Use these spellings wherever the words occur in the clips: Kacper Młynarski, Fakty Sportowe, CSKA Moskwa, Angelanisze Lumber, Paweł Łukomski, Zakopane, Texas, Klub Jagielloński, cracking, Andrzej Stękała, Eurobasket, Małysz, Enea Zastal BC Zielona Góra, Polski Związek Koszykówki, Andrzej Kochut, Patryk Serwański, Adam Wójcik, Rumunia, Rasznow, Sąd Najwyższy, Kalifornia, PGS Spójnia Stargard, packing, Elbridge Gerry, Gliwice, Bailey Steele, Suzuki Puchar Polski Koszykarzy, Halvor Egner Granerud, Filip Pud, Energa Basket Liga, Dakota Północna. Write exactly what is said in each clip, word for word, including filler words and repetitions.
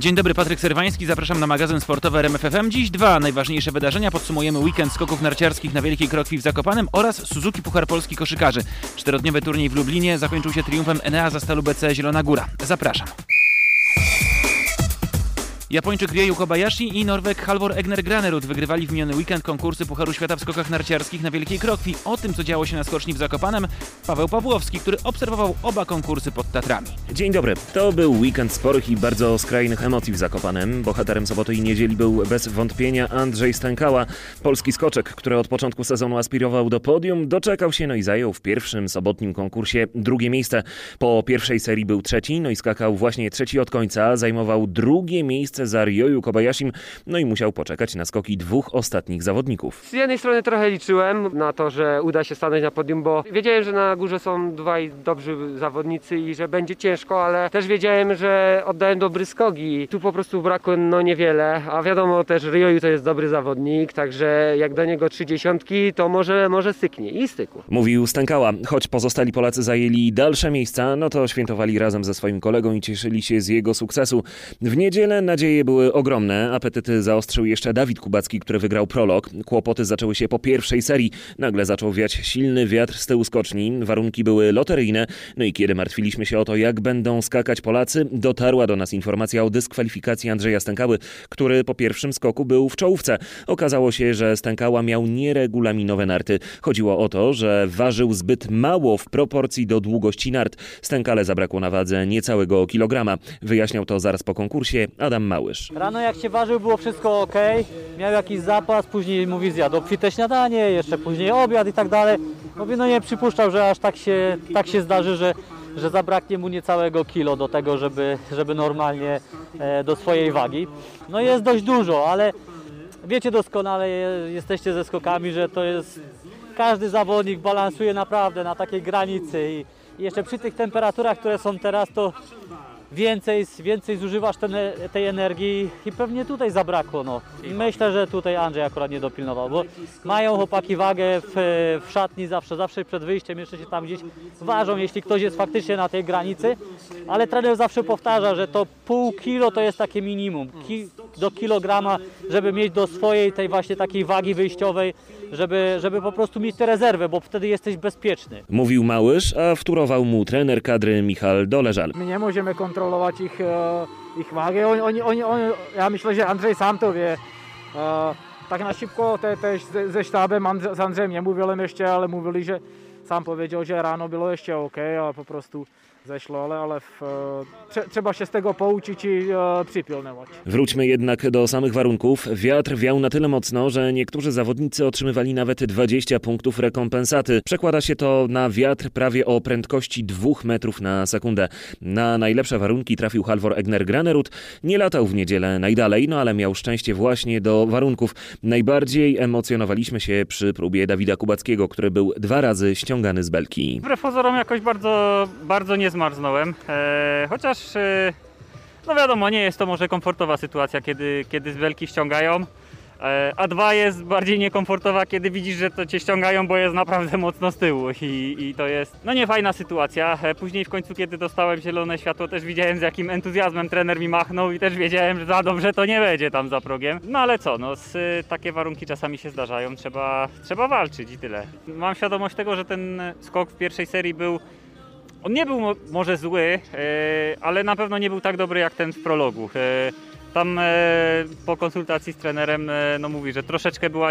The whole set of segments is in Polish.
Dzień dobry, Patryk Serwański, zapraszam na magazyn sportowy R M F F M. Dziś dwa najważniejsze wydarzenia. Podsumujemy weekend skoków narciarskich na Wielkiej Krokwi w Zakopanem oraz Suzuki Puchar Polski Koszykarzy. Czterodniowy turniej w Lublinie zakończył się triumfem Enea Zastal B C Zielona Góra. Zapraszam. Japończyk Ryoyu Kobayashi i Norweg Halvor Egner Granerud wygrywali w miniony weekend konkursy Pucharu Świata w skokach narciarskich na Wielkiej Krokwi. O tym, co działo się na skoczni w Zakopanem, Paweł Pawłowski, który obserwował oba konkursy pod Tatrami. Dzień dobry. To był weekend sporych i bardzo skrajnych emocji w Zakopanem. Bohaterem soboty i niedzieli był bez wątpienia Andrzej Stękała. Polski skoczek, który od początku sezonu aspirował do podium, doczekał się, no i zajął w pierwszym sobotnim konkursie drugie miejsce. Po pierwszej serii był trzeci, no i skakał właśnie trzeci od końca. Zajmował drugie miejsce za Ryoyu Kobayashim, no i musiał poczekać na skoki dwóch ostatnich zawodników. Z jednej strony trochę liczyłem na to, że uda się stanąć na podium, bo wiedziałem, że na górze są dwaj dobrzy zawodnicy i że będzie ciężko, ale też wiedziałem, że oddałem dobry skok i tu po prostu brakło no niewiele, a wiadomo też Ryoyu to jest dobry zawodnik, także jak do niego trzydziesiątki, to może, może syknie i stykło. Mówił Stękała. Choć pozostali Polacy zajęli dalsze miejsca, no to świętowali razem ze swoim kolegą i cieszyli się z jego sukcesu. W niedzielę nadzieję były ogromne. Apetyty zaostrzył jeszcze Dawid Kubacki, który wygrał prolog. Kłopoty zaczęły się po pierwszej serii. Nagle zaczął wiać silny wiatr z tyłu skoczni. Warunki były loteryjne. No i kiedy martwiliśmy się o to, jak będą skakać Polacy, dotarła do nas informacja o dyskwalifikacji Andrzeja Stękały, który po pierwszym skoku był w czołówce. Okazało się, że Stękała miał nieregulaminowe narty. Chodziło o to, że ważył zbyt mało w proporcji do długości nart. Stękale zabrakło na wadze niecałego kilograma. Wyjaśniał to zaraz po konkursie Adam Mata. Małysz. Rano jak się ważył, było wszystko ok, miał jakiś zapas, później mówi zjadł obfite śniadanie, jeszcze później obiad i tak dalej. Mówi, no nie przypuszczał, że aż tak się, tak się zdarzy, że, że zabraknie mu niecałego kilo do tego, żeby, żeby normalnie e, do swojej wagi. No jest dość dużo, ale wiecie doskonale, jesteście ze skokami, że to jest, każdy zawodnik balansuje naprawdę na takiej granicy i, i jeszcze przy tych temperaturach, które są teraz, to Więcej, więcej zużywasz ten, tej energii i pewnie tutaj zabrakło. No. Myślę, że tutaj Andrzej akurat nie dopilnował, bo mają chłopaki wagę w, w szatni zawsze, zawsze przed wyjściem, jeszcze się tam gdzieś ważą, jeśli ktoś jest faktycznie na tej granicy, ale trener zawsze powtarza, że to pół kilo to jest takie minimum, Ki, do kilograma, żeby mieć do swojej tej właśnie takiej wagi wyjściowej, żeby, żeby po prostu mieć tę rezerwę, bo wtedy jesteś bezpieczny. Mówił Małysz, a wtórował mu trener kadry Michal Doleżal. My nie możemy kontrolować kontrolować ich, ich wagę. Oni, oni, oni, oni, ja myślę, że Andrzej sam to wie. Tak na szybko te, też ze, ze sztabem Andrze, z Andrzejem nie mówiłem jeszcze, ale mówili, że sam powiedział, że rano było jeszcze ok, ale po prostu zeszło, ale, ale w, trze, trzeba się z tego pouczyć i e, przypilnować. Wróćmy jednak do samych warunków. Wiatr wiał na tyle mocno, że niektórzy zawodnicy otrzymywali nawet dwadzieścia punktów rekompensaty. Przekłada się to na wiatr prawie o prędkości dwóch metrów na sekundę. Na najlepsze warunki trafił Halvor Egner Granerud. Nie latał w niedzielę najdalej, no ale miał szczęście właśnie do warunków. Najbardziej emocjonowaliśmy się przy próbie Dawida Kubackiego, który był dwa razy ściągany z belki. Wbrew pozorom jakoś bardzo, bardzo niezwykle zmarznąłem, e, chociaż e, no wiadomo, nie jest to może komfortowa sytuacja, kiedy, kiedy z belki ściągają, e, a dwa jest bardziej niekomfortowa, kiedy widzisz, że to cię ściągają, bo jest naprawdę mocno z tyłu i, i to jest no niefajna sytuacja. E, później w końcu, kiedy dostałem zielone światło, też widziałem, z jakim entuzjazmem trener mi machnął i też wiedziałem, że za dobrze to nie będzie tam za progiem. No ale co, no z, y, takie warunki czasami się zdarzają, trzeba, trzeba walczyć i tyle. Mam świadomość tego, że ten skok w pierwszej serii był On nie był może zły, ale na pewno nie był tak dobry jak ten w prologu. Tam po konsultacji z trenerem no mówi, że troszeczkę była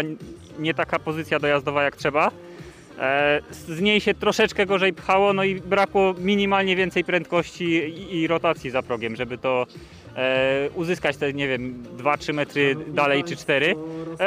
nie taka pozycja dojazdowa jak trzeba. Z niej się troszeczkę gorzej pchało, no i brakło minimalnie więcej prędkości i rotacji za progiem, żeby to uzyskać te, nie wiem, dwa trzy metry dalej czy cztery.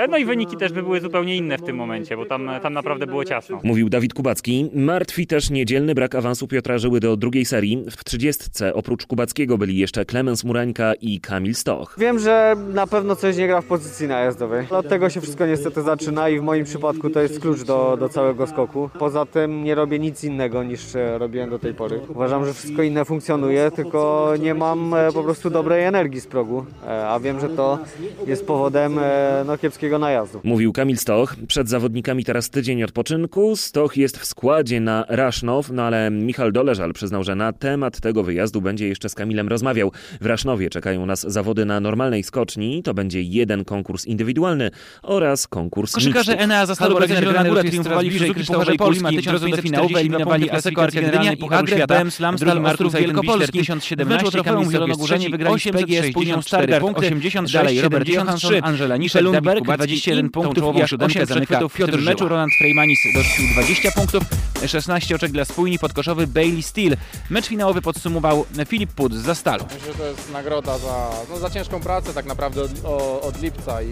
No i wyniki też by były zupełnie inne w tym momencie, bo tam, tam naprawdę było ciasno. Mówił Dawid Kubacki. Martwi też niedzielny brak awansu Piotra Żyły do drugiej serii. W trzydziestce oprócz Kubackiego byli jeszcze Klemens Murańka i Kamil Stoch. Wiem, że na pewno coś nie gra w pozycji najazdowej. Od tego się wszystko niestety zaczyna i w moim przypadku to jest klucz do, do całego skoku. Poza tym nie robię nic innego niż robiłem do tej pory. Uważam, że wszystko inne funkcjonuje, tylko nie mam po prostu dobrej tej energii z progu, a wiem, że to jest powodem no, kiepskiego najazdu. Mówił Kamil Stoch. Przed zawodnikami teraz tydzień odpoczynku. Stoch jest w składzie na Rasznow, no ale Michal Doleżal przyznał, że na temat tego wyjazdu będzie jeszcze z Kamilem rozmawiał. W Rasznowie czekają nas zawody na normalnej skoczni. To będzie jeden konkurs indywidualny oraz konkurs mixtów. Koszykarze Enea Zastal BC Zielona Góra triumfowali w Suzuki Pucharze Polski Koszykarzy do finału, wyeliminowali A S K O Argentynia i Agrebem Slam Stal Mastrów Wielka Krokiew tysiąc siedemnaście. Kamil Stoch wygrał z P G S Spójnią cztery punkty, dalej Robert Johansson, Angelanisze Lumber dwadzieścia jeden punktów, osiem zachwytów. Piotr Żyła. Roland Freymanis dorzucił dwadzieścia punktów, szesnaście oczek dla Spójni, podkoszowy Bailey Steele. Mecz finałowy podsumował Filip Pud z Zastalu. Myślę, że to jest nagroda za, no, za ciężką pracę tak naprawdę od, o, od lipca i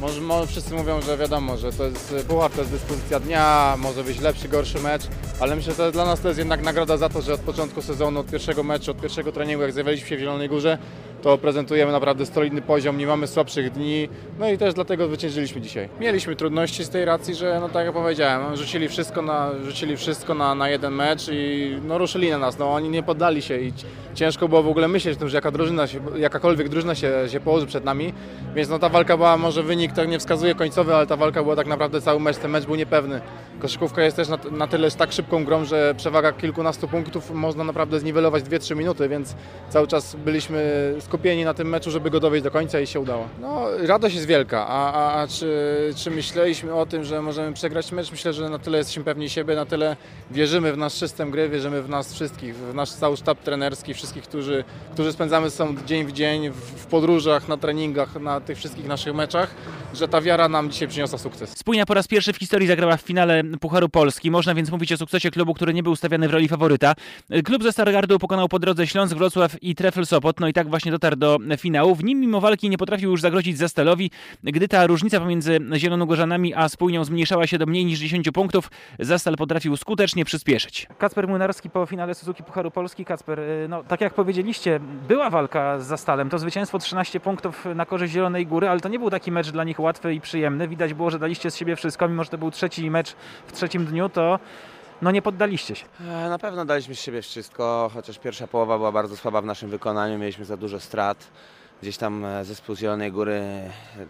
może, może wszyscy mówią, że wiadomo, że to jest puchar, to jest dyspozycja dnia, może być lepszy, gorszy mecz, ale myślę, że dla nas to jest jednak nagroda za to, że od początku sezonu, od pierwszego meczu, od pierwszego treningu, jak zjawialiśmy się w Zielonej Górze, to prezentujemy naprawdę solidny poziom, nie mamy słabszych dni, no i też dlatego zwyciężyliśmy dzisiaj. Mieliśmy trudności z tej racji, że no tak jak powiedziałem, rzucili wszystko na, rzucili wszystko na, na jeden mecz i no ruszyli na nas, no oni nie poddali się i ciężko było w ogóle myśleć o tym, że jaka drużyna się, jakakolwiek drużyna się, się położy przed nami, więc no ta walka była, może wynik tak nie wskazuje końcowy, ale ta walka była tak naprawdę cały mecz, ten mecz był niepewny. Koszykówka jest też na, na tyle z tak szybką grą, że przewaga kilkunastu punktów można naprawdę zniwelować dwie trzy minuty, więc cały czas byliśmy skupieni na tym meczu, żeby go dowieść do końca i się udało. No, radość jest wielka, a, a, a czy, czy myśleliśmy o tym, że możemy przegrać mecz? Myślę, że na tyle jesteśmy pewni siebie, na tyle wierzymy w nasz system gry, wierzymy w nas wszystkich, w nasz cały sztab trenerski, wszystkich, którzy, którzy spędzamy ze sobą dzień w dzień, w, w podróżach, na treningach, na tych wszystkich naszych meczach, że ta wiara nam dzisiaj przyniosła sukces. Spójna po raz pierwszy w historii zagrała w finale Pucharu Polski. Można więc mówić o sukcesie klubu, który nie był ustawiany w roli faworyta. Klub ze Stargardu pokonał po drodze Śląsk, Wrocław i Trefl Sopot. No i tak właśnie dotarł do finału. W nim mimo walki nie potrafił już zagrozić Zastalowi, gdy ta różnica pomiędzy Zielonogórzanami a Spójnią zmniejszała się do mniej niż dziesięciu punktów. Zastal potrafił skutecznie przyspieszyć. Kacper Młynarski po finale Suzuki Pucharu Polski. Kacper, no tak jak powiedzieliście, była walka z Zastalem. To zwycięstwo trzynaście punktów na korzyść Zielonej Góry, ale to nie był taki mecz dla nich łatwy i przyjemny. Widać było, że daliście z siebie wszystko. Mimo że to był trzeci mecz w trzecim dniu, to no nie poddaliście się. Na pewno daliśmy z siebie wszystko, chociaż pierwsza połowa była bardzo słaba w naszym wykonaniu, mieliśmy za dużo strat. Gdzieś tam zespół z Zielonej Góry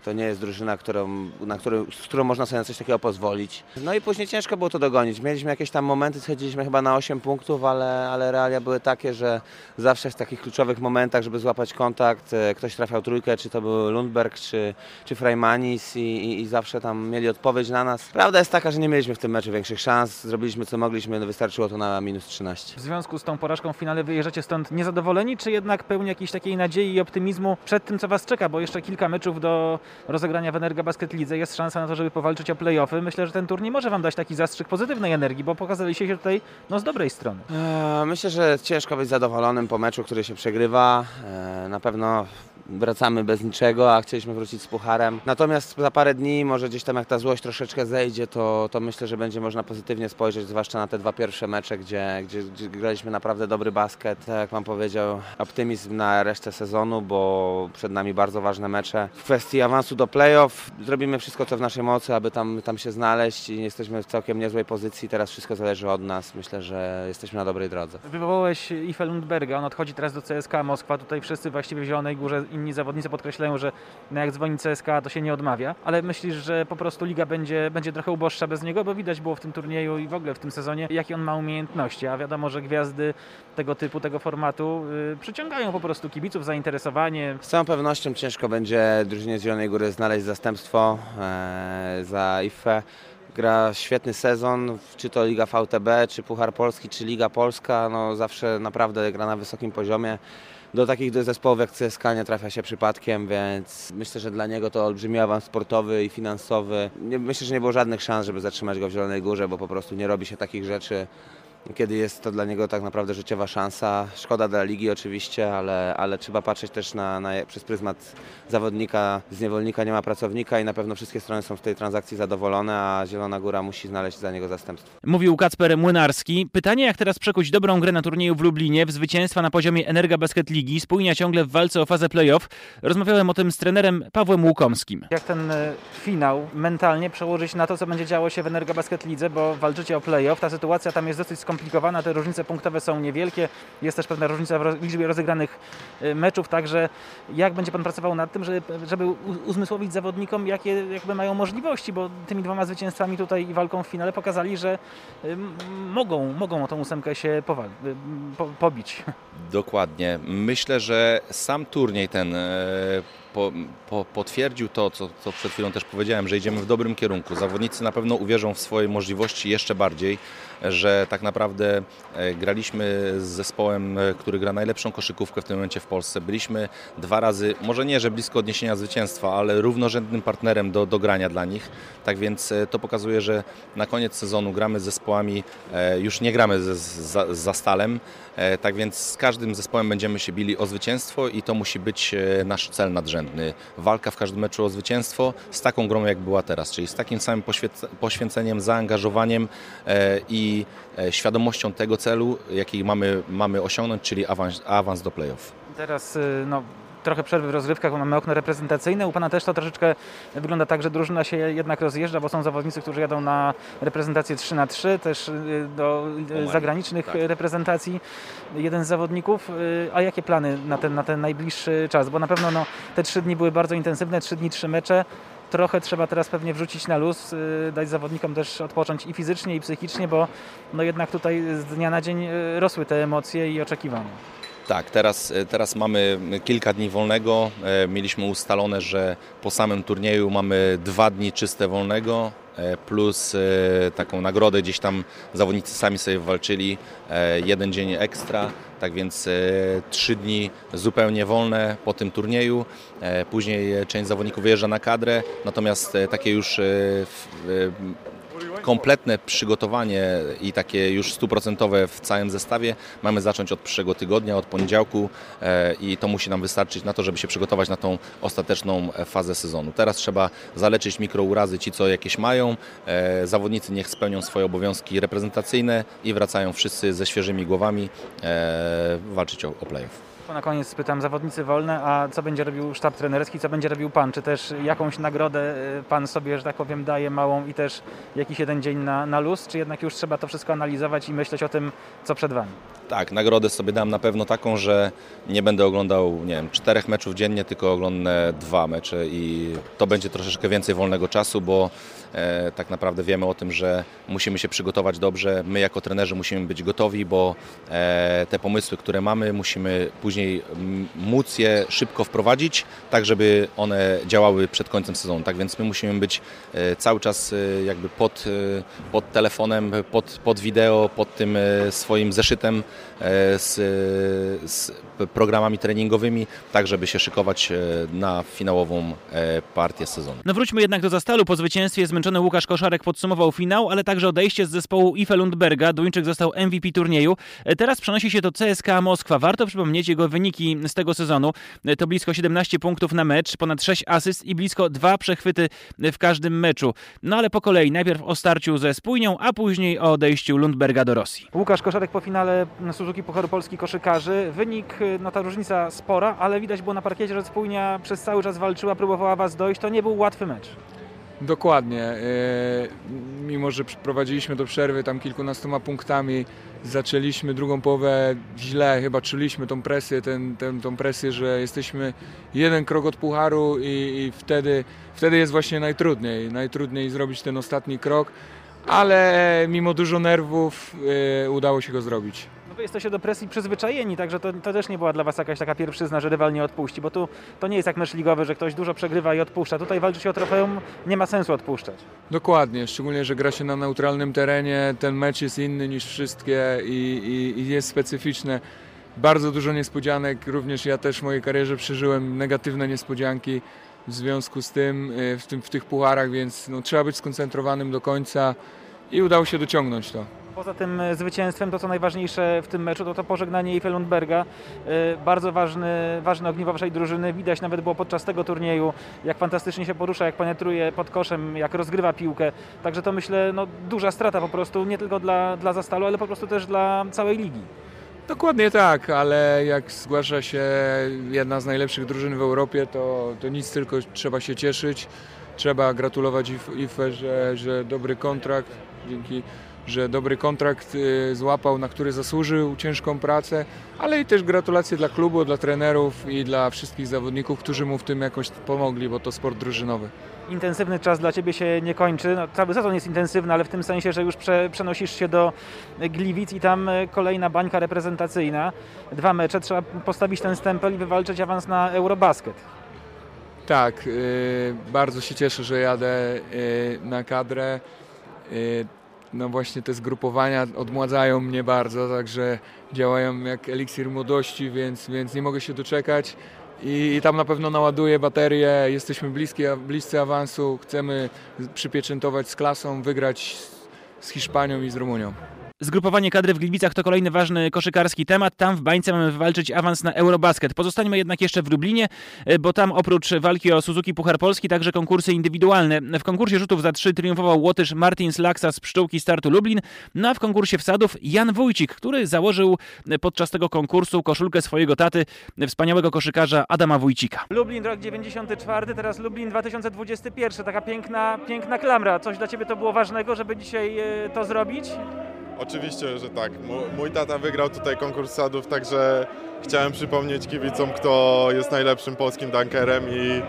to nie jest drużyna, którą, na którą, z którą można sobie na coś takiego pozwolić. No i później ciężko było to dogonić. Mieliśmy jakieś tam momenty, schodziliśmy chyba na osiem punktów, ale, ale realia były takie, że zawsze w takich kluczowych momentach, żeby złapać kontakt, ktoś trafiał trójkę, czy to był Lundberg, czy, czy Freymanis i, i, i zawsze tam mieli odpowiedź na nas. Prawda jest taka, że nie mieliśmy w tym meczu większych szans, zrobiliśmy co mogliśmy, no wystarczyło to na minus trzynaście. W związku z tą porażką w finale wyjeżdżacie stąd niezadowoleni, czy jednak pełni jakiejś takiej nadziei i optymizmu przed tym, co was czeka, bo jeszcze kilka meczów do rozegrania w Energa Basket Lidze, jest szansa na to, żeby powalczyć o play-offy. Myślę, że ten turniej może wam dać taki zastrzyk pozytywnej energii, bo pokazaliście się tutaj no, z dobrej strony. Eee, myślę, że ciężko być zadowolonym po meczu, który się przegrywa. Eee, na pewno wracamy bez niczego, a chcieliśmy wrócić z pucharem. Natomiast za parę dni, może gdzieś tam jak ta złość troszeczkę zejdzie, to, to myślę, że będzie można pozytywnie spojrzeć, zwłaszcza na te dwa pierwsze mecze, gdzie, gdzie, gdzie graliśmy naprawdę dobry basket. Tak jak pan powiedział, optymizm na resztę sezonu, bo przed nami bardzo ważne mecze. W kwestii awansu do play-off zrobimy wszystko, co w naszej mocy, aby tam, tam się znaleźć i jesteśmy w całkiem niezłej pozycji. Teraz wszystko zależy od nas. Myślę, że jesteśmy na dobrej drodze. Wywołałeś Iffe Lundberga, on odchodzi teraz do C S K A Moskwa. Tutaj wszyscy właściwie w Zielonej Górze inni zawodnicy podkreślają, że no jak dzwoni C S K A, to się nie odmawia, ale myślisz, że po prostu liga będzie, będzie trochę uboższa bez niego, bo widać było w tym turnieju i w ogóle w tym sezonie, jakie on ma umiejętności, a wiadomo, że gwiazdy tego typu, tego formatu yy, przyciągają po prostu kibiców, zainteresowanie. Z całą pewnością ciężko będzie drużynie z Zielonej Góry znaleźć zastępstwo yy, za Iffe. Gra świetny sezon, czy to Liga V T B, czy Puchar Polski, czy Liga Polska, no zawsze naprawdę gra na wysokim poziomie. Do takich zespołów jak C S K A nie trafia się przypadkiem, więc myślę, że dla niego to olbrzymi awans sportowy i finansowy. Myślę, że nie było żadnych szans, żeby zatrzymać go w Zielonej Górze, bo po prostu nie robi się takich rzeczy, kiedy jest to dla niego tak naprawdę życiowa szansa. Szkoda dla ligi oczywiście, ale, ale trzeba patrzeć też na, na, przez pryzmat zawodnika. Z niewolnika nie ma pracownika i na pewno wszystkie strony są z tej transakcji zadowolone, a Zielona Góra musi znaleźć za niego zastępstwo. Mówił Kacper Młynarski. Pytanie, jak teraz przekuć dobrą grę na turnieju w Lublinie w zwycięstwa na poziomie Energa Basket Ligi, Spójnia ciągle w walce o fazę play-off. Rozmawiałem o tym z trenerem Pawłem Łukomskim. Jak ten finał mentalnie przełożyć na to, co będzie działo się w Energa Basket Lidze, bo walczycie o play-off, ta sytuacja tam jest dosyć skomplikowana. skomplikowana, te różnice punktowe są niewielkie, jest też pewna różnica w liczbie rozegranych meczów, także jak będzie Pan pracował nad tym, żeby, żeby uzmysłowić zawodnikom, jakie jakby mają możliwości, bo tymi dwoma zwycięzcami tutaj i walką w finale pokazali, że mogą, mogą o tą ósemkę się powali, po, pobić. Dokładnie. Myślę, że sam turniej ten Po, po, potwierdził to, co, co przed chwilą też powiedziałem, że idziemy w dobrym kierunku. Zawodnicy na pewno uwierzą w swoje możliwości jeszcze bardziej, że tak naprawdę graliśmy z zespołem, który gra najlepszą koszykówkę w tym momencie w Polsce. Byliśmy dwa razy, może nie, że blisko odniesienia zwycięstwa, ale równorzędnym partnerem do, do grania dla nich. Tak więc to pokazuje, że na koniec sezonu gramy z zespołami, już nie gramy z, z, z Zastalem. Tak więc z każdym zespołem będziemy się bili o zwycięstwo i to musi być nasz cel nadrzędny. Walka w każdym meczu o zwycięstwo z taką grą, jak była teraz, czyli z takim samym poświęceniem, zaangażowaniem i świadomością tego celu, jaki mamy, mamy osiągnąć, czyli awans, awans do play-off. Teraz no, trochę przerwy w rozgrywkach, bo mamy okno reprezentacyjne. U Pana też to troszeczkę wygląda tak, że drużyna się jednak rozjeżdża, bo są zawodnicy, którzy jadą na reprezentację trzy na trzy, też do zagranicznych tak. reprezentacji. Jeden z zawodników. A jakie plany na ten, na ten najbliższy czas? Bo na pewno no, te trzy dni były bardzo intensywne, trzy dni, trzy mecze. Trochę trzeba teraz pewnie wrzucić na luz, dać zawodnikom też odpocząć i fizycznie, i psychicznie, bo no, jednak tutaj z dnia na dzień rosły te emocje i oczekiwania. Tak, teraz, teraz mamy kilka dni wolnego. Mieliśmy ustalone, że po samym turnieju mamy dwa dni czyste wolnego, plus taką nagrodę, gdzieś tam zawodnicy sami sobie walczyli, jeden dzień ekstra, tak więc trzy dni zupełnie wolne po tym turnieju. Później część zawodników wyjeżdża na kadrę, natomiast takie już kompletne przygotowanie i takie już stuprocentowe w całym zestawie mamy zacząć od przyszłego tygodnia, od poniedziałku i to musi nam wystarczyć na to, żeby się przygotować na tą ostateczną fazę sezonu. Teraz trzeba zaleczyć mikrourazy, ci co jakieś mają, zawodnicy niech spełnią swoje obowiązki reprezentacyjne i wracają wszyscy ze świeżymi głowami walczyć o play-off. Na koniec spytam, zawodnicy wolne, a co będzie robił sztab trenerski, co będzie robił Pan? Czy też jakąś nagrodę Pan sobie, że tak powiem, daje małą i też jakiś jeden dzień na, na luz? Czy jednak już trzeba to wszystko analizować i myśleć o tym, co przed Wami? Tak, nagrodę sobie dam na pewno taką, że nie będę oglądał, nie wiem, czterech meczów dziennie, tylko oglądnę dwa mecze i to będzie troszeczkę więcej wolnego czasu, bo e, tak naprawdę wiemy o tym, że musimy się przygotować dobrze. My jako trenerzy musimy być gotowi, bo e, te pomysły, które mamy, musimy później móc je szybko wprowadzić, tak żeby one działały przed końcem sezonu. Tak więc my musimy być cały czas jakby pod, pod telefonem, pod, pod wideo, pod tym swoim zeszytem z, z programami treningowymi, tak żeby się szykować na finałową partię sezonu. No wróćmy jednak do Zastalu. Po zwycięstwie zmęczony Łukasz Koszarek podsumował finał, ale także odejście z zespołu Iffe Lundberga. Duńczyk został M V P turnieju. Teraz przenosi się do C S K A Moskwa. Warto przypomnieć jego wyniki z tego sezonu. To blisko siedemnaście punktów na mecz, ponad sześć asyst i blisko dwa przechwyty w każdym meczu. No ale po kolei, najpierw o starciu ze Spójnią, a później o odejściu Lundberga do Rosji. Łukasz Koszarek po finale Suzuki Pucharu Polski Koszykarzy. Wynik, no ta różnica spora, ale widać było na parkiecie, że Spójnia przez cały czas walczyła, próbowała Was dojść. To nie był łatwy mecz. Dokładnie. Mimo, że prowadziliśmy do przerwy tam kilkunastoma punktami, zaczęliśmy drugą połowę źle, chyba czuliśmy tą presję, ten, ten, tą presję, że jesteśmy jeden krok od pucharu i, i wtedy, wtedy jest właśnie najtrudniej, najtrudniej zrobić ten ostatni krok, ale mimo dużo nerwów yy, udało się go zrobić. Wy jesteście do presji przyzwyczajeni, także to, to też nie była dla Was jakaś taka pierwszyzna, że rywal nie odpuści, bo tu to nie jest jak mecz ligowy, że ktoś dużo przegrywa i odpuszcza. Tutaj walczy się o trofeum, nie ma sensu odpuszczać. Dokładnie, szczególnie, że gra się na neutralnym terenie, ten mecz jest inny niż wszystkie i, i, i jest specyficzny. Bardzo dużo niespodzianek, również ja też w mojej karierze przeżyłem negatywne niespodzianki w związku z tym, w, tym, w tych pucharach, więc no, trzeba być skoncentrowanym do końca i udało się dociągnąć to. Poza tym zwycięstwem, to co najważniejsze w tym meczu, to to pożegnanie Iffe Lundberga. Bardzo ważny, ważne ogniwo Waszej drużyny. Widać nawet było podczas tego turnieju, jak fantastycznie się porusza, jak penetruje pod koszem, jak rozgrywa piłkę. Także to myślę, no, duża strata po prostu, nie tylko dla, dla Zastalu, ale po prostu też dla całej ligi. Dokładnie tak, ale jak zgłasza się jedna z najlepszych drużyn w Europie, to, to nic, tylko trzeba się cieszyć. Trzeba gratulować Iffe, że, że dobry kontrakt, dzięki że dobry kontrakt złapał, na który zasłużył, ciężką pracę, ale i też gratulacje dla klubu, dla trenerów i dla wszystkich zawodników, którzy mu w tym jakoś pomogli, bo to sport drużynowy. Intensywny czas dla Ciebie się nie kończy. No, cały sezon jest intensywny, ale w tym sensie, że już prze, przenosisz się do Gliwic i tam kolejna bańka reprezentacyjna. Dwa mecze, trzeba postawić ten stempel i wywalczyć awans na Eurobasket. Tak, yy, bardzo się cieszę, że jadę yy, na kadrę. Yy, no właśnie te zgrupowania odmładzają mnie bardzo, także działają jak eliksir młodości, więc, więc nie mogę się doczekać. I, i tam na pewno naładuję baterię, jesteśmy bliskie, bliscy awansu, chcemy przypieczętować z klasą, wygrać z, z Hiszpanią i z Rumunią. Zgrupowanie kadry w Gliwicach to kolejny ważny koszykarski temat. Tam w bańce mamy wywalczyć awans na Eurobasket. Pozostańmy jednak jeszcze w Lublinie, bo tam oprócz walki o Suzuki Puchar Polski także konkursy indywidualne. W konkursie rzutów za trzy triumfował Łotysz Martins Laksa z pszczółki startu Lublin, no a w konkursie wsadów Jan Wójcik, który założył podczas tego konkursu koszulkę swojego taty, wspaniałego koszykarza Adama Wójcika. Lublin rok dziewięćdziesiąty czwarty, teraz Lublin dwa tysiące dwudziesty pierwszy. Taka piękna, piękna klamra. Coś dla Ciebie to było ważnego, żeby dzisiaj to zrobić? Oczywiście, że tak. Mój tata wygrał tutaj konkurs sadów, także chciałem przypomnieć kibicom, kto jest najlepszym polskim dunkerem i,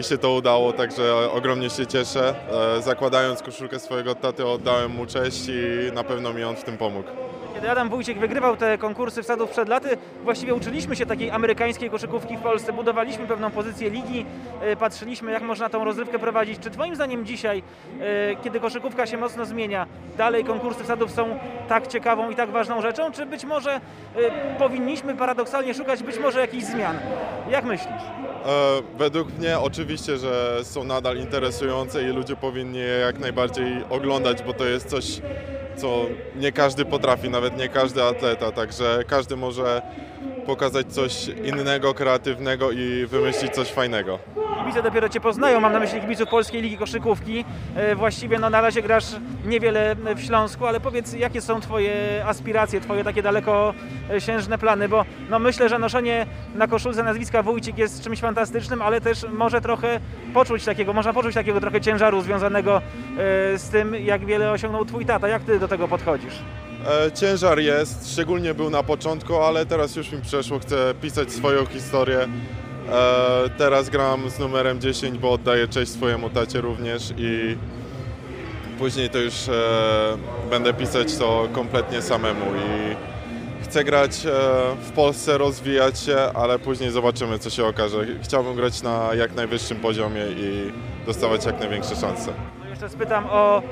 i się to udało, także ogromnie się cieszę. Zakładając koszulkę swojego taty, oddałem mu cześć i na pewno mi on w tym pomógł. Kiedy Adam Wójcik wygrywał te konkursy wsadów przed laty, właściwie uczyliśmy się takiej amerykańskiej koszykówki w Polsce, budowaliśmy pewną pozycję ligi, patrzyliśmy, jak można tą rozrywkę prowadzić. Czy Twoim zdaniem dzisiaj, kiedy koszykówka się mocno zmienia, dalej konkursy wsadów są tak ciekawą i tak ważną rzeczą, czy być może powinniśmy paradoksalnie szukać być może jakichś zmian? Jak myślisz? Według mnie oczywiście, że są nadal interesujące i ludzie powinni je jak najbardziej oglądać, bo to jest coś, co nie każdy potrafi, nawet nie każdy atleta, także każdy może pokazać coś innego, kreatywnego i wymyślić coś fajnego. Kibice dopiero Cię poznają, mam na myśli kibiców Polskiej Ligi Koszykówki. Właściwie no, na razie grasz niewiele w Śląsku, ale powiedz, jakie są Twoje aspiracje, Twoje takie dalekosiężne plany, bo no, myślę, że noszenie na koszulce nazwiska Wójcik jest czymś fantastycznym, ale też może trochę poczuć takiego, można poczuć takiego trochę ciężaru związanego z tym, jak wiele osiągnął Twój tata. Jak Ty do tego podchodzisz? Ciężar jest, szczególnie był na początku, ale teraz już mi przeszło, chcę pisać swoją historię. Teraz gram z numerem dziesięć, bo oddaję cześć swojemu tacie również i później to już będę pisać to kompletnie samemu. I chcę grać w Polsce, rozwijać się, ale później zobaczymy, co się okaże. Chciałbym grać na jak najwyższym poziomie i dostawać jak największe szanse. Jeszcze spytam o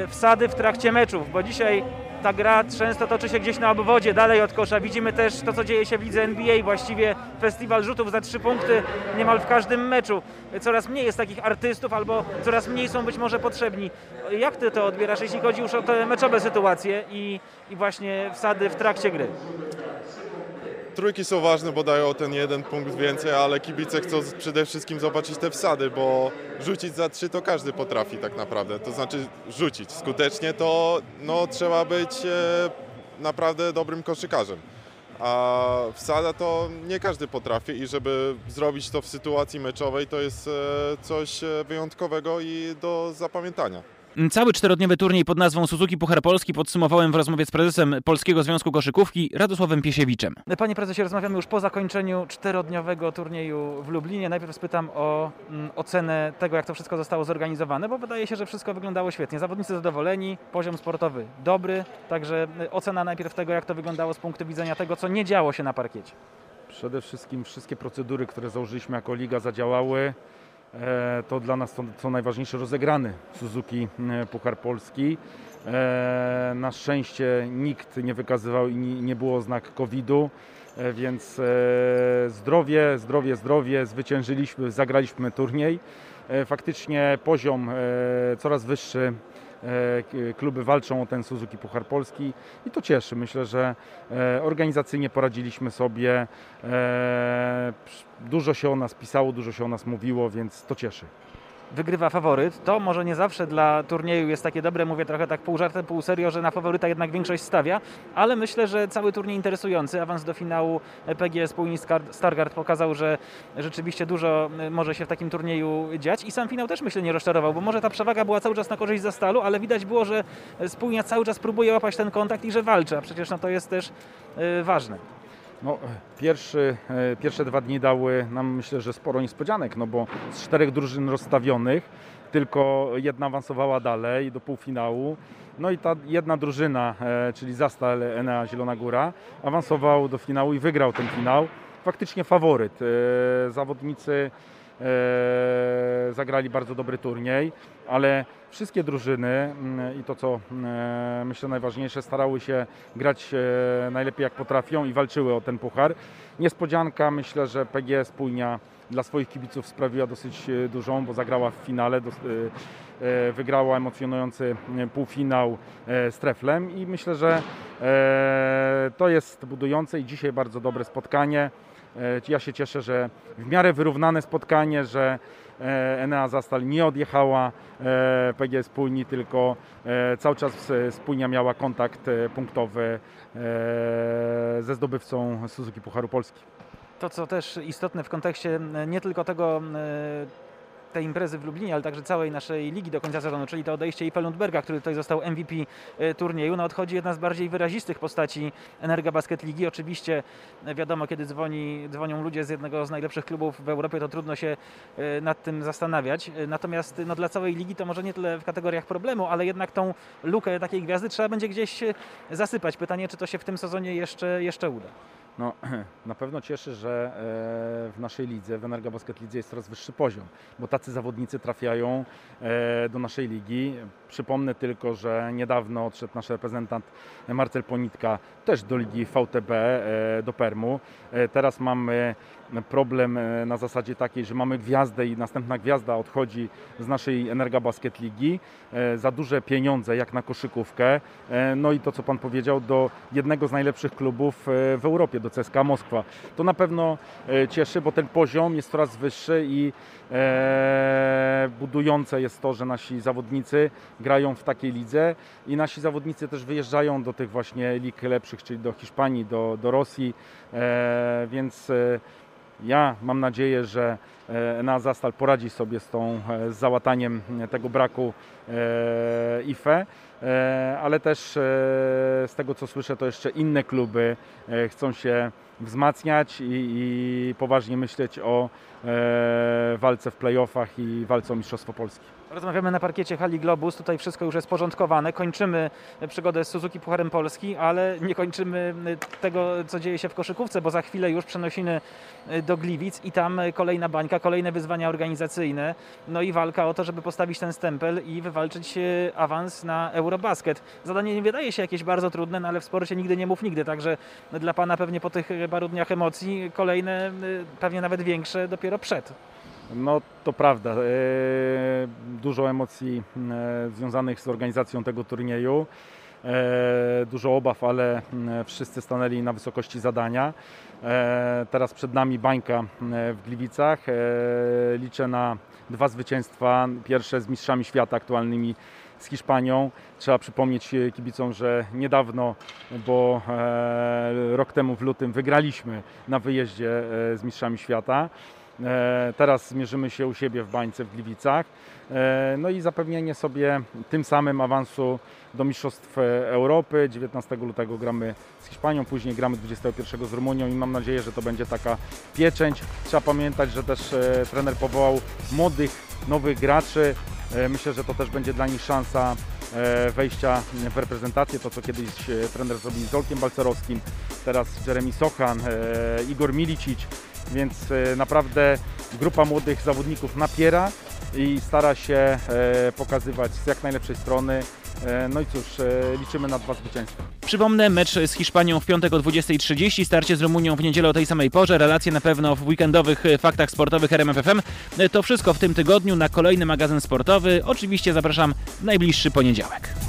yy, wsady w trakcie meczów, bo dzisiaj ta gra często toczy się gdzieś na obwodzie, dalej od kosza. Widzimy też to, co dzieje się w lidze N B A, właściwie festiwal rzutów za trzy punkty niemal w każdym meczu. Coraz mniej jest takich artystów albo coraz mniej są być może potrzebni. Jak Ty to odbierasz, jeśli chodzi już o te meczowe sytuacje i, i właśnie wsady w trakcie gry? Trójki są ważne, bo dają ten jeden punkt więcej, ale kibice chcą przede wszystkim zobaczyć te wsady, bo rzucić za trzy to każdy potrafi tak naprawdę. To znaczy rzucić skutecznie, to no, trzeba być e, naprawdę dobrym koszykarzem. A wsada to nie każdy potrafi i żeby zrobić to w sytuacji meczowej, to jest e, coś wyjątkowego i do zapamiętania. Cały czterodniowy turniej pod nazwą Suzuki Puchar Polski podsumowałem w rozmowie z prezesem Polskiego Związku Koszykówki Radosławem Piesiewiczem. Panie prezesie, rozmawiamy już po zakończeniu czterodniowego turnieju w Lublinie. Najpierw spytam o mm, ocenę tego, jak to wszystko zostało zorganizowane, bo wydaje się, że wszystko wyglądało świetnie. Zawodnicy zadowoleni, poziom sportowy dobry, także ocena najpierw tego, jak to wyglądało z punktu widzenia tego, co nie działo się na parkiecie. Przede wszystkim wszystkie procedury, które założyliśmy jako liga, zadziałały. To dla nas to, to najważniejsze, rozegrany Suzuki Puchar Polski. Na szczęście nikt nie wykazywał i nie było znak kowida, więc zdrowie, zdrowie, zdrowie, zwyciężyliśmy, zagraliśmy turniej. Faktycznie poziom coraz wyższy. Kluby walczą o ten Suzuki Puchar Polski i to cieszy. Myślę, że organizacyjnie poradziliśmy sobie. Dużo się o nas pisało, dużo się o nas mówiło, więc to cieszy. wygrywa faworyt. To może nie zawsze dla turnieju jest takie dobre, mówię trochę tak pół żartem, pół serio, że na faworyta jednak większość stawia, ale myślę, że cały turniej interesujący. Awans do finału P G S Spójni Stargard pokazał, że rzeczywiście dużo może się w takim turnieju dziać i sam finał też myślę nie rozczarował, bo może ta przewaga była cały czas na korzyść Zastalu, ale widać było, że Spójnia cały czas próbuje łapać ten kontakt i że walczy, a przecież no to jest też ważne. No, pierwszy, pierwsze dwa dni dały nam, myślę, że sporo niespodzianek, no bo z czterech drużyn rozstawionych tylko jedna awansowała dalej do półfinału. No i ta jedna drużyna, czyli Zastal Enea Zielona Góra, awansował do finału i wygrał ten finał. Faktycznie faworyt. Zawodnicy zagrali bardzo dobry turniej, ale wszystkie drużyny i to, co myślę najważniejsze, starały się grać najlepiej jak potrafią i walczyły o ten puchar. Niespodzianka, myślę, że P G S Spójnia dla swoich kibiców sprawiła dosyć dużą, bo zagrała w finale, wygrała emocjonujący półfinał z Treflem i myślę, że to jest budujące i dzisiaj bardzo dobre spotkanie. Ja się cieszę, że w miarę wyrównane spotkanie, że Enea Zastal nie odjechała P G S Spójni, tylko cały czas Spójnia miała kontakt punktowy ze zdobywcą Suzuki Pucharu Polski. To, co też istotne w kontekście nie tylko tego tej imprezy w Lublinie, ale także całej naszej ligi do końca sezonu, czyli to odejście Iffe'a Lundberga, który tutaj został M V P turnieju. No odchodzi jedna z bardziej wyrazistych postaci Energa Basket Ligi. Oczywiście wiadomo, kiedy dzwoni, dzwonią ludzie z jednego z najlepszych klubów w Europie, to trudno się nad tym zastanawiać. Natomiast no, dla całej ligi to może nie tyle w kategoriach problemu, ale jednak tą lukę takiej gwiazdy trzeba będzie gdzieś zasypać. Pytanie, czy to się w tym sezonie jeszcze, jeszcze uda. No, na pewno cieszy, że w naszej lidze, w Energa Basket Lidze jest coraz wyższy poziom, bo tacy zawodnicy trafiają do naszej ligi. Przypomnę tylko, że niedawno odszedł nasz reprezentant Marcel Ponitka też do ligi V T B, do Permu. Teraz mamy problem na zasadzie takiej, że mamy gwiazdę i następna gwiazda odchodzi z naszej Energa Basket Ligi za duże pieniądze jak na koszykówkę. No i to, co pan powiedział, do jednego z najlepszych klubów w Europie, do C S K A Moskwa. To na pewno cieszy, bo ten poziom jest coraz wyższy i budujące jest to, że nasi zawodnicy grają w takiej lidze i nasi zawodnicy też wyjeżdżają do tych właśnie lig lepszych, czyli do Hiszpanii, do, do Rosji, więc ja mam nadzieję, że Enea Zastal poradzi sobie z, tą, z załataniem tego braku e, Iffe, e, ale też e, z tego, co słyszę, to jeszcze inne kluby e, chcą się wzmacniać i, i poważnie myśleć o e, walce w playoffach i walce o Mistrzostwo Polski. Rozmawiamy na parkiecie hali Globus, tutaj wszystko już jest porządkowane. Kończymy przygodę z Suzuki Pucharem Polski, ale nie kończymy tego, co dzieje się w koszykówce, bo za chwilę już przenosimy do Gliwic i tam kolejna bańka, kolejne wyzwania organizacyjne, no i walka o to, żeby postawić ten stempel i wywalczyć awans na Eurobasket. Zadanie nie wydaje się jakieś bardzo trudne, no ale w sporcie nigdy nie mów nigdy, także dla pana pewnie po tych paru dniach emocji kolejne, pewnie nawet większe, dopiero przed. No to prawda, dużo emocji związanych z organizacją tego turnieju, dużo obaw, ale wszyscy stanęli na wysokości zadania. Teraz przed nami bańka w Gliwicach, liczę na dwa zwycięstwa, pierwsze z mistrzami świata aktualnymi z Hiszpanią. Trzeba przypomnieć kibicom, że niedawno, bo rok temu w lutym wygraliśmy na wyjeździe z mistrzami świata. Teraz zmierzymy się u siebie w bańce w Gliwicach. No i zapewnienie sobie tym samym awansu do Mistrzostw Europy. dziewiętnastego lutego gramy z Hiszpanią, później gramy dwudziestego pierwszego z Rumunią i mam nadzieję, że to będzie taka pieczęć. Trzeba pamiętać, że też trener powołał młodych, nowych graczy. Myślę, że to też będzie dla nich szansa wejścia w reprezentację, to co kiedyś trener zrobił z Olkiem Balcerowskim, teraz Jeremy Sochan, Igor Milicic. Więc naprawdę grupa młodych zawodników napiera i stara się pokazywać z jak najlepszej strony. No i cóż, liczymy na dwa zwycięstwa. Przypomnę, mecz z Hiszpanią w piątek o dwudziestej trzydzieści, starcie z Rumunią w niedzielę o tej samej porze, relacje na pewno w weekendowych faktach sportowych R M F F M. To wszystko w tym tygodniu na kolejny magazyn sportowy. Oczywiście zapraszam w najbliższy poniedziałek.